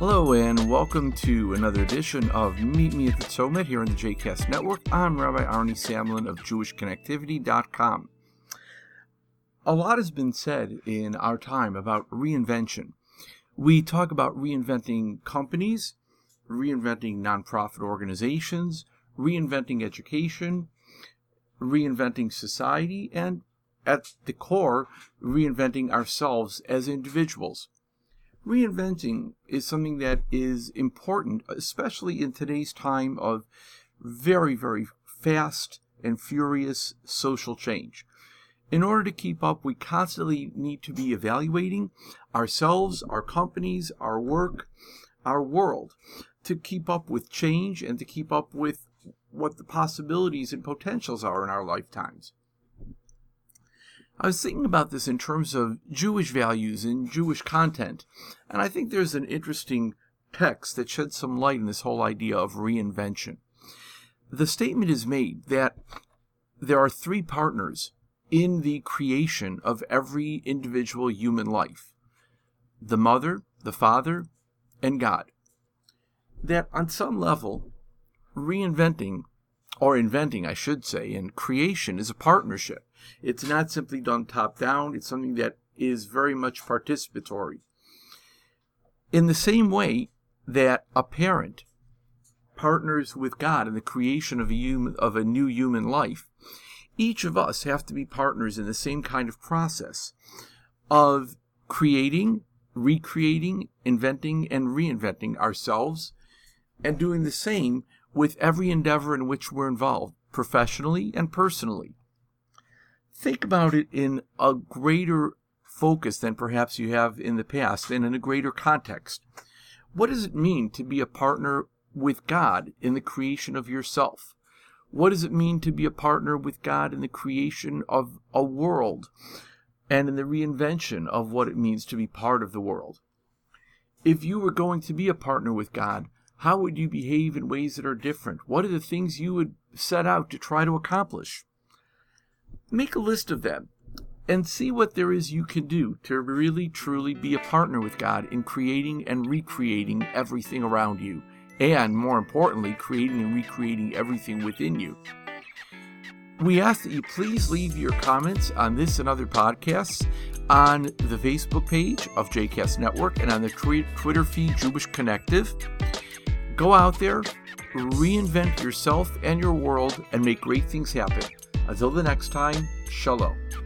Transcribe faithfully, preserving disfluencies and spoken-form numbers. Hello and welcome to another edition of Meet Me at the Tzomet here on the Jcast Network. I'm Rabbi Arnie Samlin of jewish connectivity dot com. A lot has been said in our time about reinvention. We talk about reinventing companies, reinventing nonprofit organizations, reinventing education, reinventing society, and at the core, reinventing ourselves as individuals. Reinventing is something that is important, especially in today's time of very, very fast and furious social change. In order to keep up, we constantly need to be evaluating ourselves, our companies, our work, our world, to keep up with change and to keep up with what the possibilities and potentials are in our lifetimes. I was thinking about this in terms of Jewish values and Jewish content, and I think there's an interesting text that sheds some light on this whole idea of reinvention. The statement is made that there are three partners in the creation of every individual human life: the mother, the father, and God. That on some level, reinventing, or inventing, I should say, and creation is a partnership. It's not simply done top-down. It's something that is very much participatory. In the same way that a parent partners with God in the creation of a, human, of a new human life, each of us have to be partners in the same kind of process of creating, recreating, inventing, and reinventing ourselves, and doing the same with every endeavor in which we're involved, professionally and personally. Think about it in a greater focus than perhaps you have in the past and in a greater context. What does it mean to be a partner with God in the creation of yourself? What does it mean to be a partner with God in the creation of a world and in the reinvention of what it means to be part of the world? If you were going to be a partner with God, how would you behave in ways that are different? What are the things you would set out to try to accomplish? Make a list of them and see what there is you can do to really, truly be a partner with God in creating and recreating everything around you, and more importantly, creating and recreating everything within you. We ask that you please leave your comments on this and other podcasts on the Facebook page of Jcast Network and on the Twitter feed Jewish Connective. Go out there, reinvent yourself and your world, and make great things happen. Until the next time, shalom.